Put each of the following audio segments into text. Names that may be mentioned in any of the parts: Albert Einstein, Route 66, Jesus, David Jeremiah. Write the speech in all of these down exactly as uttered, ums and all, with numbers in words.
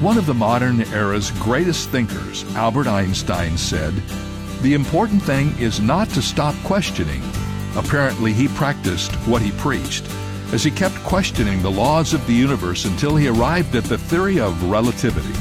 One of the modern era's greatest thinkers, Albert Einstein, said, "The important thing is not to stop questioning." Apparently, he practiced what he preached, as he kept questioning the laws of the universe until he arrived at the theory of relativity.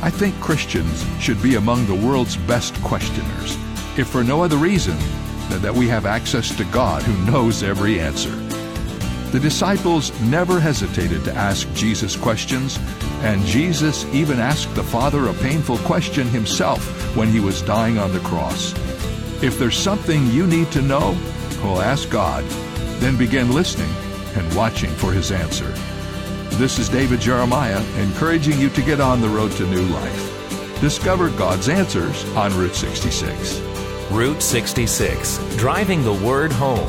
I think Christians should be among the world's best questioners, if for no other reason than that we have access to God who knows every answer. The disciples never hesitated to ask Jesus questions, and Jesus even asked the Father a painful question himself when he was dying on the cross. If there's something you need to know, well, ask God, then begin listening and watching for his answer. This is David Jeremiah, encouraging you to get on the road to new life. Discover God's answers on Route sixty-six. Route sixty-six, driving the word home.